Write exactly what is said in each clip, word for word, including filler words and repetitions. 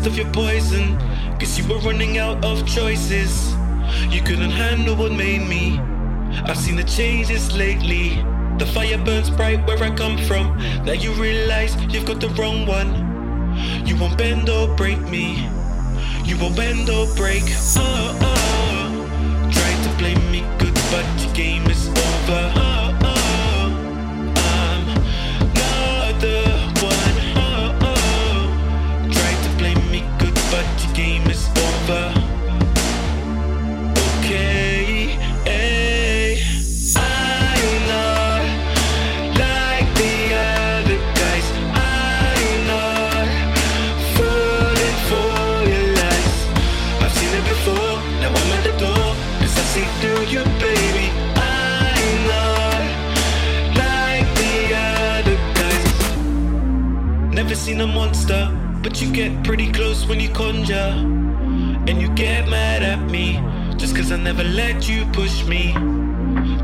taste of your poison, cause you were running out of choices. You couldn't handle what made me. I've seen the changes lately. The fire burns bright where I come from. Now you realize you've got the wrong one. You won't bend or break me. You won't bend or break. Oh, oh. Tried to play me good, but your game is over. Oh, oh. I'm not the one. Oh, oh. Tried to play me good, but your game is over. Okay, hey. I'm not like the other guys. I'm not falling for your lies. I've seen it before, now I'm at the door, cause I see through you, baby. I'm not like the other guys. Never seen a monster, but you get pretty close when you conjure. And you get mad at me, just cause I never let you push me.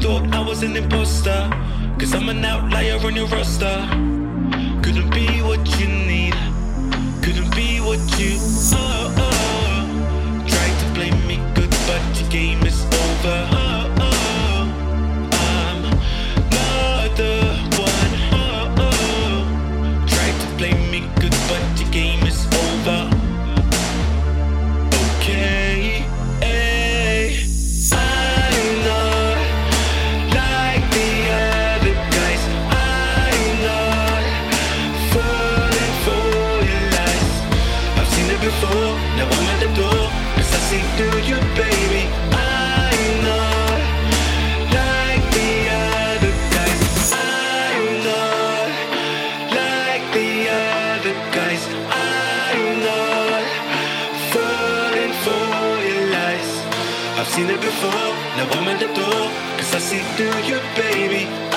Thought I was an imposter, cause I'm an outlier on your roster. Couldn't be what you need, couldn't be what you. Oh, oh. Tried to play me good, but your game is over. Oh, oh. I'm not the one. Oh, oh. Tried to play me good, but your game is over. Okay. Now I'm at the door, cause I see through you, baby. I'm not like the other guys. I'm not like the other guys. I'm not falling for your lies. I've seen it before, now I'm at the door, cause I see through you, baby.